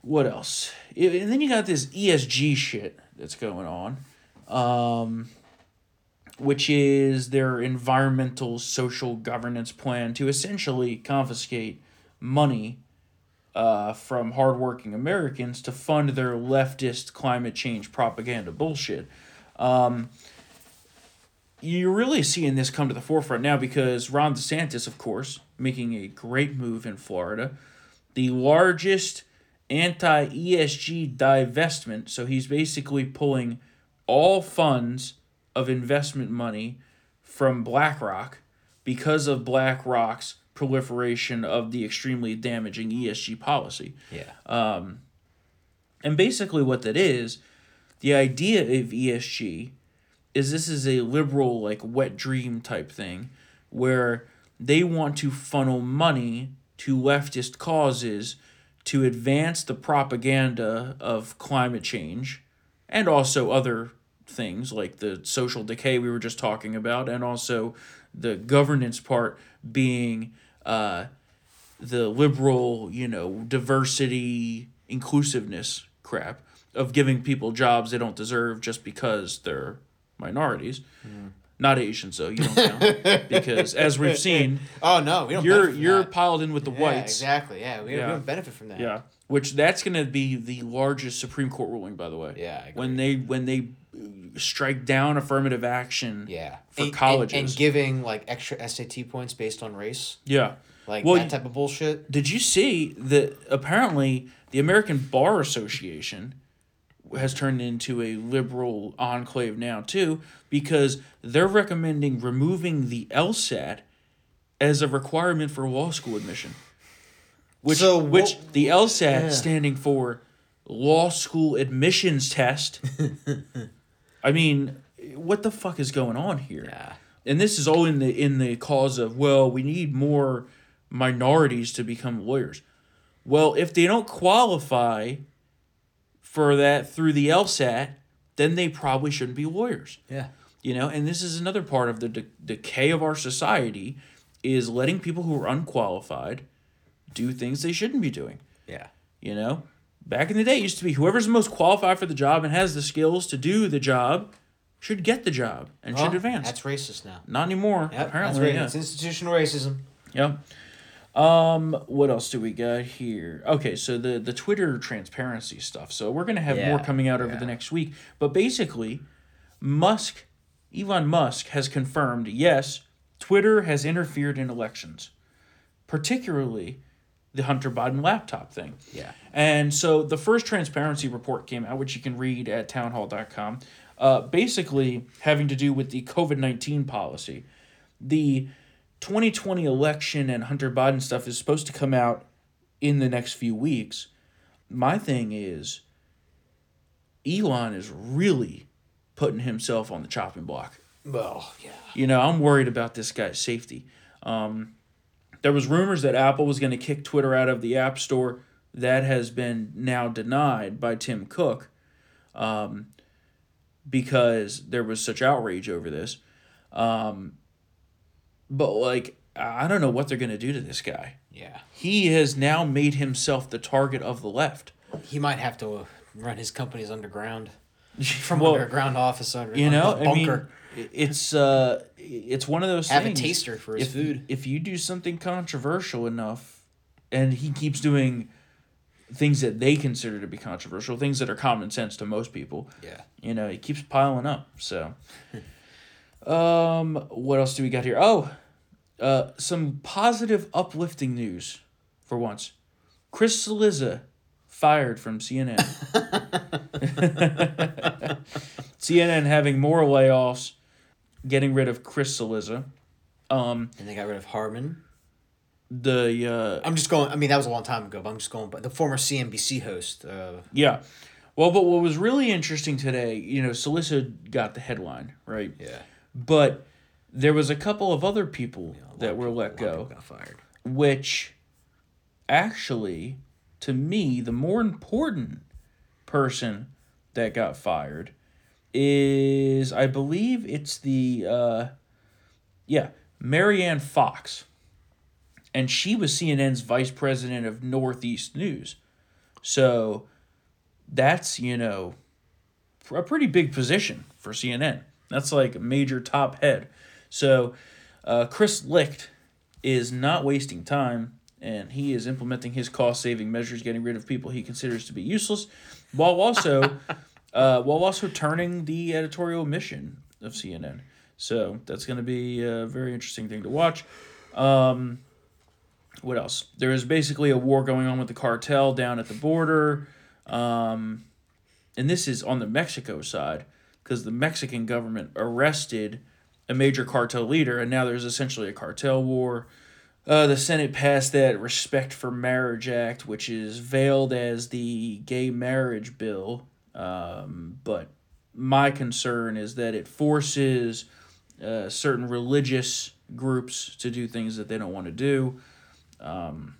What else? And then you got this E S G shit that's going on, um, which is their environmental social governance plan to essentially confiscate money uh, from hardworking Americans to fund their leftist climate change propaganda bullshit. Um, You're really seeing this come to the forefront now because Ron DeSantis, of course, making a great move in Florida, the largest anti-E S G divestment. So he's basically pulling all funds of investment money from BlackRock because of BlackRock's proliferation of the extremely damaging E S G policy. Yeah. Um, and basically what that is, the idea of E S G is this is a liberal, like, wet dream type thing where they want to funnel money to leftist causes to advance the propaganda of climate change and also other things like the social decay we were just talking about and also the governance part being uh, the liberal, you know, diversity, inclusiveness crap of giving people jobs they don't deserve just because they're minorities. Mm. Not Asian, so you don't count because, as we've seen, oh no, we don't. You're you're that. Piled in with the yeah, whites. Exactly. Yeah, we, yeah. we don't benefit from that. Yeah, which that's going to be the largest Supreme Court ruling, by the way. Yeah. I agree. When they when they strike down affirmative action. Yeah. For and, colleges and, and giving like extra S A T points based on race. Yeah. Like well, that type of bullshit. Did you see that? Apparently, the American Bar Association has turned into a liberal enclave now too, because they're recommending removing the LSAT as a requirement for law school admission. Which so, which well, the LSAT yeah. standing for law school admissions test. I mean, what the fuck is going on here? Yeah. And this is all in the in the cause of, well, we need more minorities to become lawyers. Well, if they don't qualify for that through the LSAT, then they probably shouldn't be lawyers. Yeah. You know, and this is another part of the de- decay of our society is letting people who are unqualified do things they shouldn't be doing. Yeah. You know, back in the day, it used to be whoever's the most qualified for the job and has the skills to do the job should get the job and well, should advance. That's racist now. Not anymore. Yep, apparently, that's yeah. It's institutional racism. Yeah. Um, what else do we got here? Okay, so the, the Twitter transparency stuff. So we're going to have yeah, more coming out over yeah. the next week. But basically, Musk, Elon Musk has confirmed, yes, Twitter has interfered in elections, particularly the Hunter Biden laptop thing. Yeah. And so the first transparency report came out, which you can read at townhall dot com, uh, basically having to do with the covid nineteen policy. The twenty twenty election and Hunter Biden stuff is supposed to come out in the next few weeks. My thing is, Elon is really putting himself on the chopping block. Well, yeah. You know, I'm worried about this guy's safety. Um, there was rumors that Apple was going to kick Twitter out of the App Store. That has been now denied by Tim Cook um, because there was such outrage over this. Um But, like, I don't know what they're going to do to this guy. Yeah. He has now made himself the target of the left. He might have to run his companies underground. From well, underground office under you know, a bunker. I mean, it's, uh, it's one of those have things. Have a taster for his if, food. If you do something controversial enough, and he keeps doing things that they consider to be controversial, things that are common sense to most people. Yeah. You know, it keeps piling up, so... Um, what else do we got here? Oh, uh, some positive, uplifting news for once. Chris Cillizza fired from C N N. C N N having more layoffs, getting rid of Chris Cillizza. Um, and they got rid of Harmon. The, uh... I'm just going, I mean, that was a long time ago, but I'm just going, but the former C N B C host. Uh, yeah. Well, but what was really interesting today, you know, Cillizza got the headline, right? Yeah. But there was a couple of other people yeah, that were people, let go, got fired. Which actually, to me, the more important person that got fired is, I believe it's the, uh, yeah, Marianne Fox. And she was C N N's vice president of Northeast News. So that's, you know, a pretty big position for C N N. That's like a major top head. So uh, Chris Licht is not wasting time, and he is implementing his cost-saving measures, getting rid of people he considers to be useless, while also uh, while also turning the editorial mission of C N N. So that's going to be a very interesting thing to watch. Um, what else? There is basically a war going on with the cartel down at the border, um, and this is on the Mexico side, because the Mexican government arrested a major cartel leader, and now there's essentially a cartel war. Uh, the Senate passed that Respect for Marriage Act, which is veiled as the gay marriage bill. Um, but my concern is that it forces uh, certain religious groups to do things that they don't want to do. Um,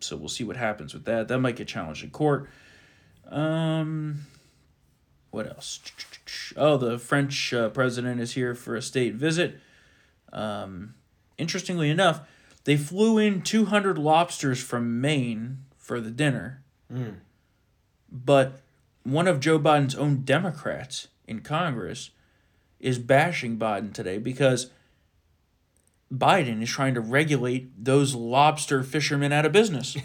so we'll see what happens with that. That might get challenged in court. Um... What else? Oh, the French uh, president is here for a state visit. Um, interestingly enough, they flew in two hundred lobsters from Maine for the dinner. Mm. But one of Joe Biden's own Democrats in Congress is bashing Biden today because Biden is trying to regulate those lobster fishermen out of business.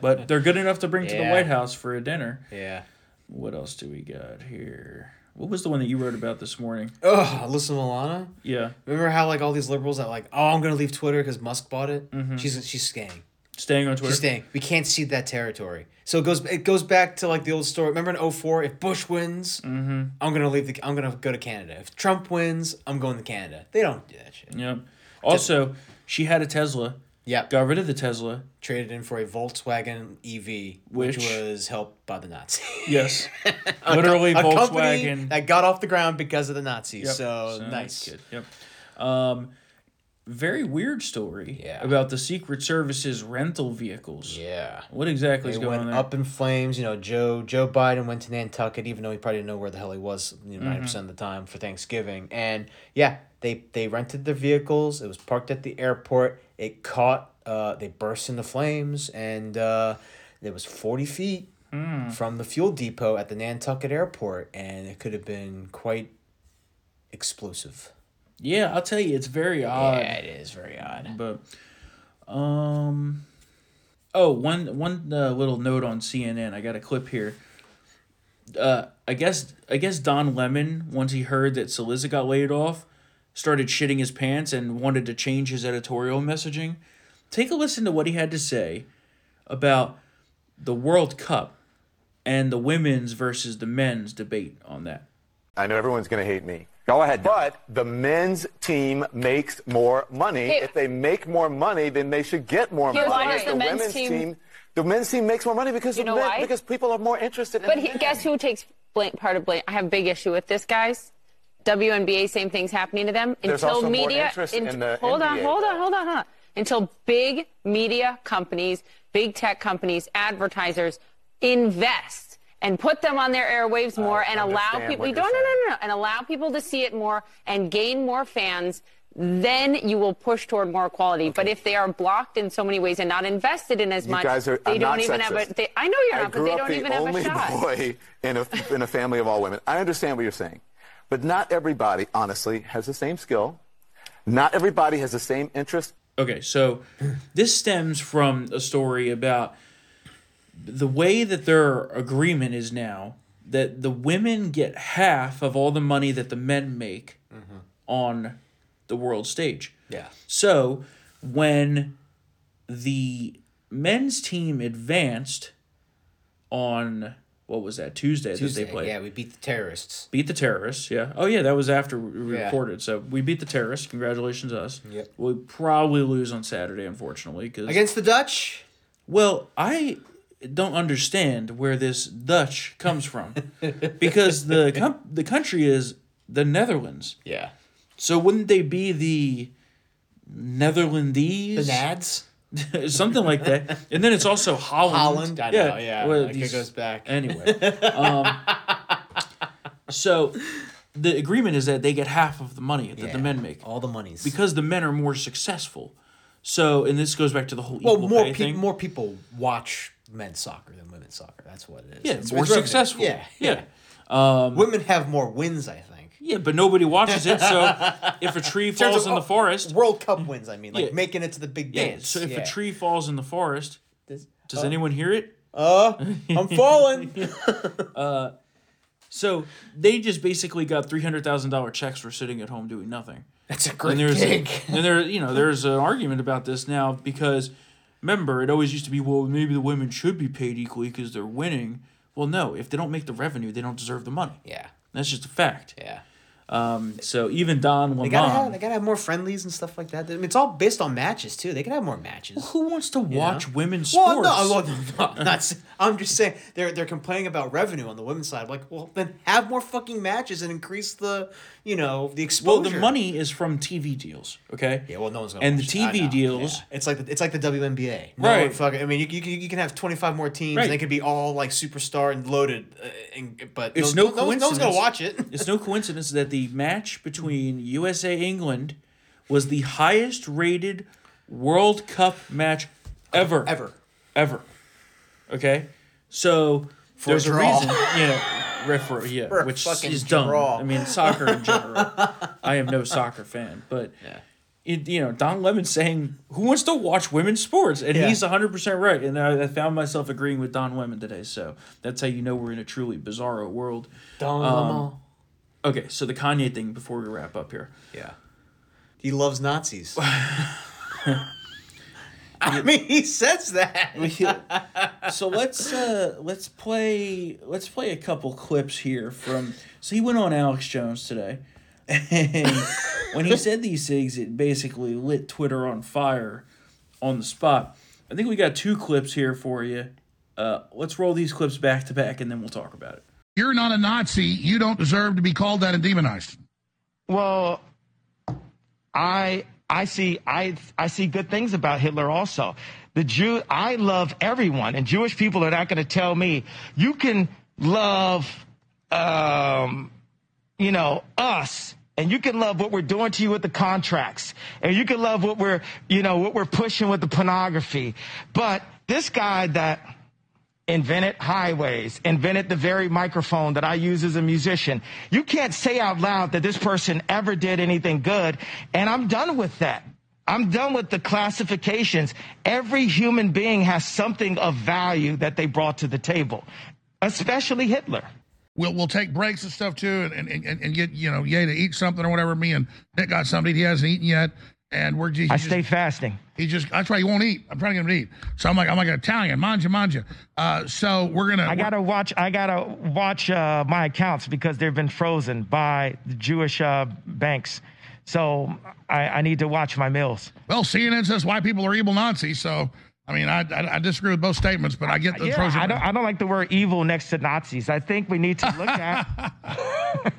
But they're good enough to bring yeah. to the White House for a dinner. Yeah. What else do we got here? What was the one that you wrote about this morning? Oh, Alyssa Milano? Yeah. Remember how like all these liberals that like, oh, I'm going to leave Twitter because Musk bought it? Mm-hmm. She's she's staying. Staying on Twitter? She's staying. We can't cede that territory. So it goes it goes back to like the old story. Remember in oh four, if Bush wins, mm-hmm. I'm going to leave the I'm going to go to Canada. If Trump wins, I'm going to Canada. They don't do that shit. Yep. Also, Tesla. She had a Tesla. Yep. Got rid of the Tesla. Traded in for a Volkswagen E V, which, which was helped by the Nazis. Yes. Literally a, a Volkswagen. That got off the ground because of the Nazis. Yep. So, so nice. Good. Yep. Um, very weird story yeah. about the Secret Service's rental vehicles. Yeah. What exactly they is going on there? Up in flames. You know, Joe Joe Biden went to Nantucket, even though he probably didn't know where the hell he was you know, ninety percent mm-hmm. of the time for Thanksgiving. And yeah, they, they rented their vehicles. It was parked at the airport. It caught, uh, they burst into flames, and uh, it was forty feet mm. from the fuel depot at the Nantucket airport, and it could have been quite explosive. Yeah, I'll tell you, it's very odd. Yeah, it is very odd. But, um, oh, one, one uh, little note on C N N. I got a clip here. Uh, I guess I guess Don Lemon, once he heard that Cillizza got laid off, started shitting his pants and wanted to change his editorial messaging. Take a listen to what he had to say about the World Cup and the women's versus the men's debate on that. I know everyone's going to hate me. Go ahead. But the men's team makes more money. Hey. If they make more money, then they should get more Here's money. Why is the, the men's women's team... team... The men's team makes more money because, of men, because people are more interested in But he, guess who takes blame, part of blame? I have a big issue with this, guys. W N B A, same thing's happening to them. There's until media, in, in the hold N B A. on, hold on, hold on, huh? Until big media companies, big tech companies, advertisers invest and put them on their airwaves more, I and allow people. No, no, no, no, and allow people to see it more and gain more fans. Then you will push toward more equality. Okay. But if they are blocked in so many ways and not invested in as you much, guys are, they I'm don't even sexist. have a. They, I know you're I not, but they don't even have a shot. I grew up the only boy in a in a family of all women. I understand what you're saying. But not everybody, honestly, has the same skill. Not everybody has the same interest. Okay, so this stems from a story about the way that their agreement is now that the women get half of all the money that the men make mm-hmm. on the world stage. Yeah. So when the men's team advanced on... What was that, Tuesday, Tuesday that they played? Yeah, we beat the terrorists. Beat the terrorists, yeah. Oh, yeah, that was after we yeah. recorded. So we beat the terrorists. Congratulations to us. Yep. We'll probably lose on Saturday, unfortunately. Cause, against the Dutch? Well, I don't understand where this Dutch comes from. Because the com- the country is the Netherlands. Yeah. So wouldn't they be the Netherlandese? The Nads? Something like that. And then it's also Holland. Holland, I know, yeah. yeah. Well, like these, it goes back. Anyway. Um, so the agreement is that they get half of the money that yeah, the men make. All the monies. Because the men are more successful. So, and this goes back to the whole equal well, more pay pe- thing. More people watch men's soccer than women's soccer. That's what it is. Yeah, it's more successful. Yeah, yeah. yeah. Um, Women have more wins, I think. Yeah, but nobody watches it, so if a tree falls in, in the forest... World Cup wins, I mean, like yeah. making it to the big dance. Yeah, so if yeah. a tree falls in the forest, does, does uh, anyone hear it? Uh, I'm falling! uh, so they just basically got three hundred thousand dollars checks for sitting at home doing nothing. That's a great and gig. A, and there, you know, there's an argument about this now because, remember, it always used to be, well, maybe the women should be paid equally because they're winning. Well, no, if they don't make the revenue, they don't deserve the money. Yeah. That's just a fact. Yeah. Um, so even Don Lemon... They gotta have, they gotta have more friendlies and stuff like that. I mean, it's all based on matches, too. They can have more matches. Well, who wants to watch you know? women's sports? Well, no, no, no. Not, I'm just saying, they're they're complaining about revenue on the women's side. I'm like, well, then have more fucking matches and increase the, you know, the exposure. Well, the money is from T V deals, okay? Yeah, well, no one's gonna and watch And the T V deals... Yeah. It's like the, it's like the W N B A. No right. Fucking, I mean, you, you you can have twenty-five more teams, right. and they could be all, like, superstar and loaded, uh, and, but it's no, no, no, no one's gonna watch it. It's no coincidence that the The match between U S A England was the highest rated World Cup match ever. Ever. Ever. Okay? So For there's a, a reason. You know, referee, yeah, for which is dumb. Draw. I mean, soccer in general. I am no soccer fan, but yeah. it, you know, Don Lemon saying, "Who wants to watch women's sports?" And yeah. he's one hundred percent right. And I, I found myself agreeing with Don Lemon today. So that's how you know we're in a truly bizarro world. Don Lemon. Um, okay, so the Kanye thing before we wrap up here. Yeah, he loves Nazis. I mean, he says that. So let's uh, let's play let's play a couple clips here from. So he went on Alex Jones today, and when he said these things, it basically lit Twitter on fire, on the spot. I think we got two clips here for you. Uh, let's roll these clips back to back, and then we'll talk about it. You're not a Nazi. You don't deserve to be called that and demonized. Well, I. I see I I see good things about Hitler also. The Jew I love everyone, and Jewish people are not going to tell me you can love um you know us, and you can love what we're doing to you with the contracts, and you can love what we're you know what we're pushing with the pornography. But this guy that invented highways, invented the very microphone that I use as a musician. You can't say out loud that this person ever did anything good, and I'm done with that. I'm done with the classifications. Every human being has something of value that they brought to the table, especially Hitler. We'll we'll take breaks and stuff, too, and, and, and, and get, you know, Ye to eat something or whatever. Me and Nick got something he hasn't eaten yet. And we're just, I stay just, fasting. He just, that's why he won't eat. I'm trying to get him to eat. So I'm like, I'm like an Italian, manja, manja. Uh, so we're going to. I got to watch, I got to watch uh, my accounts because they've been frozen by the Jewish uh, banks. So I, I need to watch my meals. Well, C N N says why people are evil Nazis. So, I mean, I I, I disagree with both statements, but I get the yeah, Trojan. I don't, I don't like the word evil next to Nazis. I think we need to look at.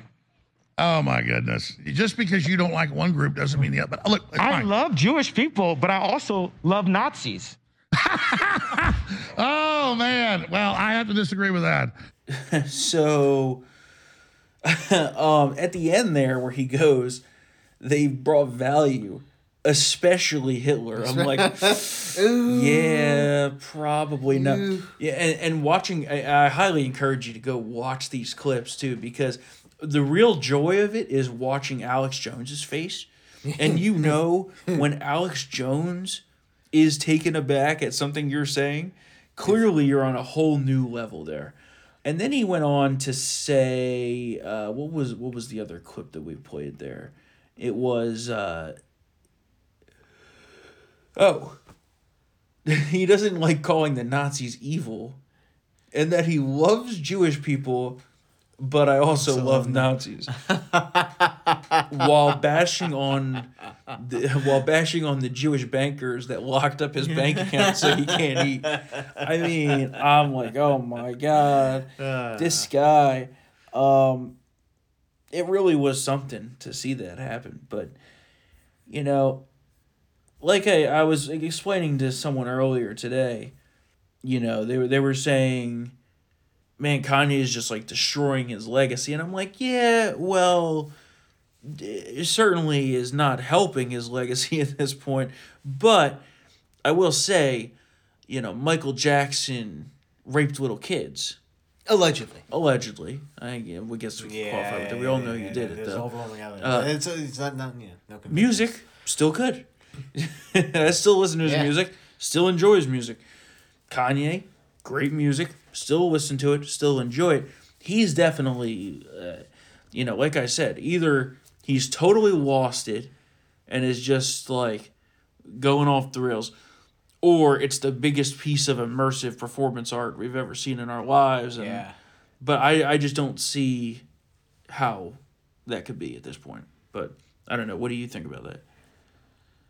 Oh, my goodness. Just because you don't like one group doesn't mean the other. But look, I fine. love Jewish people, but I also love Nazis. Oh, man. Well, I have to disagree with that. So um, at the end there where he goes, they brought value, especially Hitler. I'm like, yeah, probably not. Yeah, and, and watching, I, I highly encourage you to go watch these clips, too, because – the real joy of it is watching Alex Jones's face. And you know when Alex Jones is taken aback at something you're saying, clearly you're on a whole new level there. And then he went on to say, uh, what was what was the other clip that we played there? It was, uh, oh, he doesn't like calling the Nazis evil and that he loves Jewish people, but I also so love Nazis. while bashing on the, while bashing on the Jewish bankers that locked up his bank account so he can't eat. I mean, I'm like, oh my God, uh, this guy. Um, it really was something to see that happen. But, you know, like I, I was explaining to someone earlier today, you know, they were they were saying, man, Kanye is just, like, destroying his legacy. And I'm like, yeah, well, it certainly is not helping his legacy at this point. But I will say, you know, Michael Jackson raped little kids. Allegedly. Allegedly. I guess we can yeah, qualify with it. We all know yeah, you yeah, did yeah, it, though. Uh, it's, it's not, not, yeah, no music, still good. I still listen to his yeah. music. Still enjoy his music. Kanye, great music. Still listen to it, still enjoy it. He's definitely, uh, you know, like I said, either he's totally lost it and is just, like, going off the rails, or it's the biggest piece of immersive performance art we've ever seen in our lives. And, yeah. But I, I just don't see how that could be at this point. But I don't know. What do you think about that?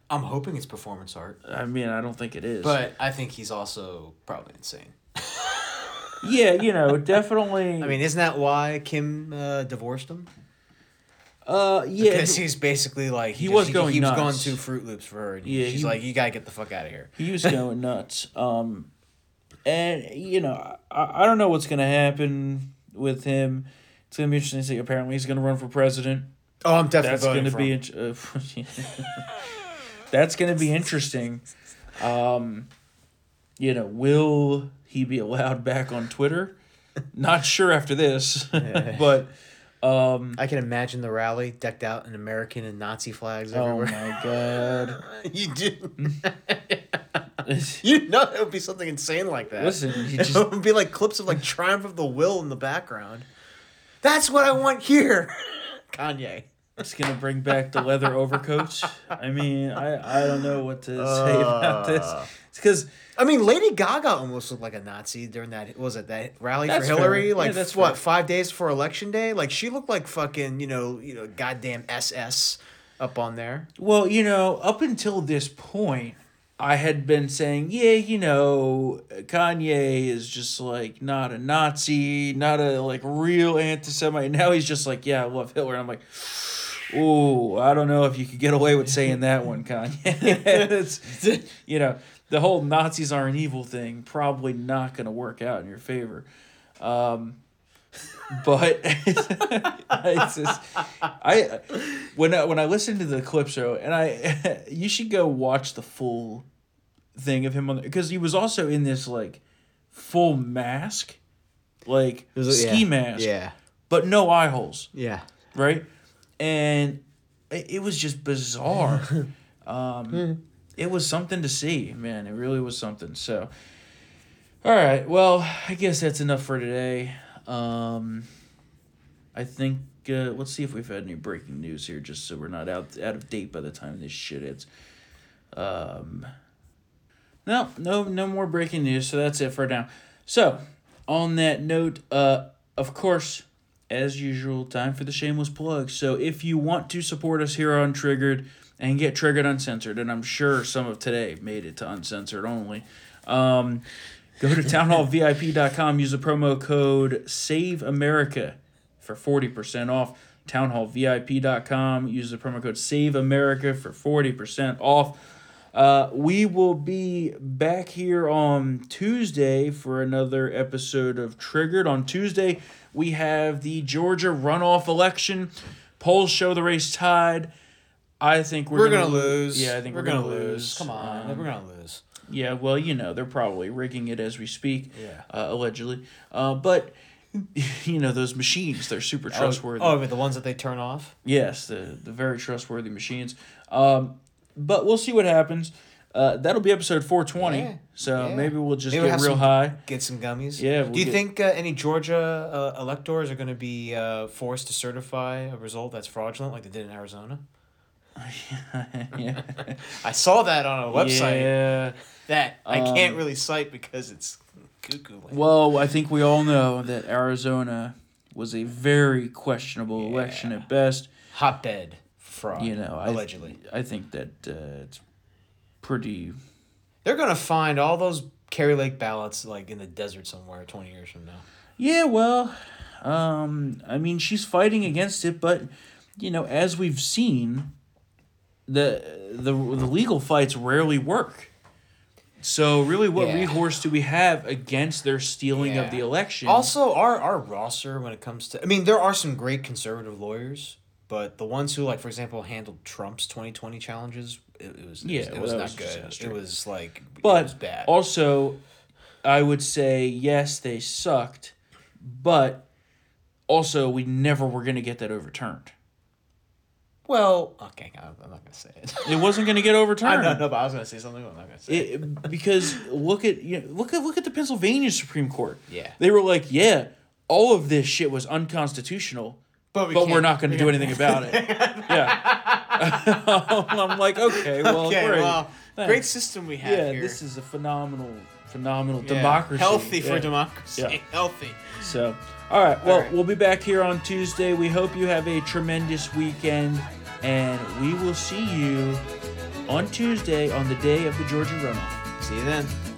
I'm hoping it's performance art. I mean, I don't think it is. But I think he's also probably insane. Yeah, you know, definitely. I mean, isn't that why Kim uh, divorced him? Uh, yeah, because he's basically like he, he was just, going. He, he nuts. was going to Fruit Loops for her. And yeah, she's he, like, you gotta get the fuck out of here. He was going nuts. Um, and you know, I, I don't know what's gonna happen with him. It's gonna be interesting to see. Apparently, he's gonna run for president. Oh, I'm definitely That's gonna for be. Him. In- That's gonna be interesting. Um, you know, will he be allowed back on Twitter? Not sure after this, but... Um, I can imagine the rally decked out in American and Nazi flags everywhere. Oh, my God. You do. You know it would be something insane like that. Listen, you just... It would be like clips of like Triumph of the Will in the background. That's what I want here. Kanye. It's going to bring back the leather overcoats. I mean, I, I don't know what to uh, say about this. It's because... I mean, Lady Gaga almost looked like a Nazi during that, what was it, that rally that's for Hillary? Fair. Like, yeah, that's what, fair. five days before Election Day? Like, she looked like fucking, you know, you know, goddamn S S up on there. Well, you know, up until this point, I had been saying, yeah, you know, Kanye is just, like, not a Nazi, not a, like, real anti-Semite. Now he's just like, yeah, I love Hitler. And I'm like... Ooh, I don't know if you could get away with saying that one, Kanye. It's, you know, the whole Nazis are an evil thing probably not going to work out in your favor. Um, but it's just, I when I, when I listened to the clip show, and I you should go watch the full thing of him on, because he was also in this like full mask, like was, ski yeah, mask, yeah, but no eye holes, yeah, right. And it was just bizarre. Um, it was something to see, man. It really was something. So, all right. Well, I guess that's enough for today. Um, I think uh, let's see if we've had any breaking news here, just so we're not out out of date by the time this shit hits. Um, no, no, no more breaking news. So that's it for now. So, on that note, uh, of course. As usual, time for the shameless plug. So if you want to support us here on Triggered and get Triggered Uncensored, and I'm sure some of today made it to Uncensored only, um, go to town hall vip dot com, use the promo code SAVEAMERICA for forty percent off. town hall vip dot com, use the promo code SAVEAMERICA for forty percent off. Uh, we will be back here on Tuesday for another episode of Triggered. On Tuesday... we have the Georgia runoff election. Polls show the race tied. I think we're, we're going to lose. Yeah, I think we're, we're going to lose. lose. Come on. Um, we're going to lose. Yeah, well, you know, they're probably rigging it as we speak, yeah. uh, allegedly. Uh, but, you know, those machines, they're super trustworthy. Oh, oh, but the ones that they turn off? Yes, the, the very trustworthy machines. Um, but we'll see what happens. Uh, that'll be episode four twenty, yeah, so yeah. maybe we'll just maybe get real some, high. Get some gummies. Yeah. We'll Do you get... think uh, any Georgia uh, electors are going to be uh, forced to certify a result that's fraudulent like they did in Arizona? yeah. I saw that on a website yeah. that I um, can't really cite because it's cuckoo. Well, I think we all know that Arizona was a very questionable yeah. election at best. Hotbed fraud, you know, allegedly. I, th- I think that uh, it's... pretty they're gonna find all those Kerry Lake ballots like in the desert somewhere twenty years from now. Yeah, well, um I mean, she's fighting against it, but you know, as we've seen, the the, the legal fights rarely work. So really, what yeah. recourse do we have against their stealing yeah. of the election? Also, our our roster when it comes to, I mean, there are some great conservative lawyers, but the ones who, like, for example, handled Trump's twenty twenty challenges, It, it was yeah, it was, well, it was not good. Disaster. It was like but it was bad. Also, I would say yes, they sucked, but also we never were going to get that overturned. Well, okay, I'm not going to say it. It wasn't going to get overturned. I know, no, but I was going to say something. But I'm not going to say it, it. Because look at you know, look at look at the Pennsylvania Supreme Court. Yeah, they were like, yeah, all of this shit was unconstitutional. But, we but we're not going to do anything about it. Yeah. I'm like, okay, well, okay, great. Well, great system we have yeah, here. Yeah, this is a phenomenal, phenomenal yeah. democracy. Healthy yeah. for democracy. Yeah. Healthy. So, all right. Well, all right. We'll be back here on Tuesday. We hope you have a tremendous weekend, and we will see you on Tuesday on the day of the Georgia runoff. See you then.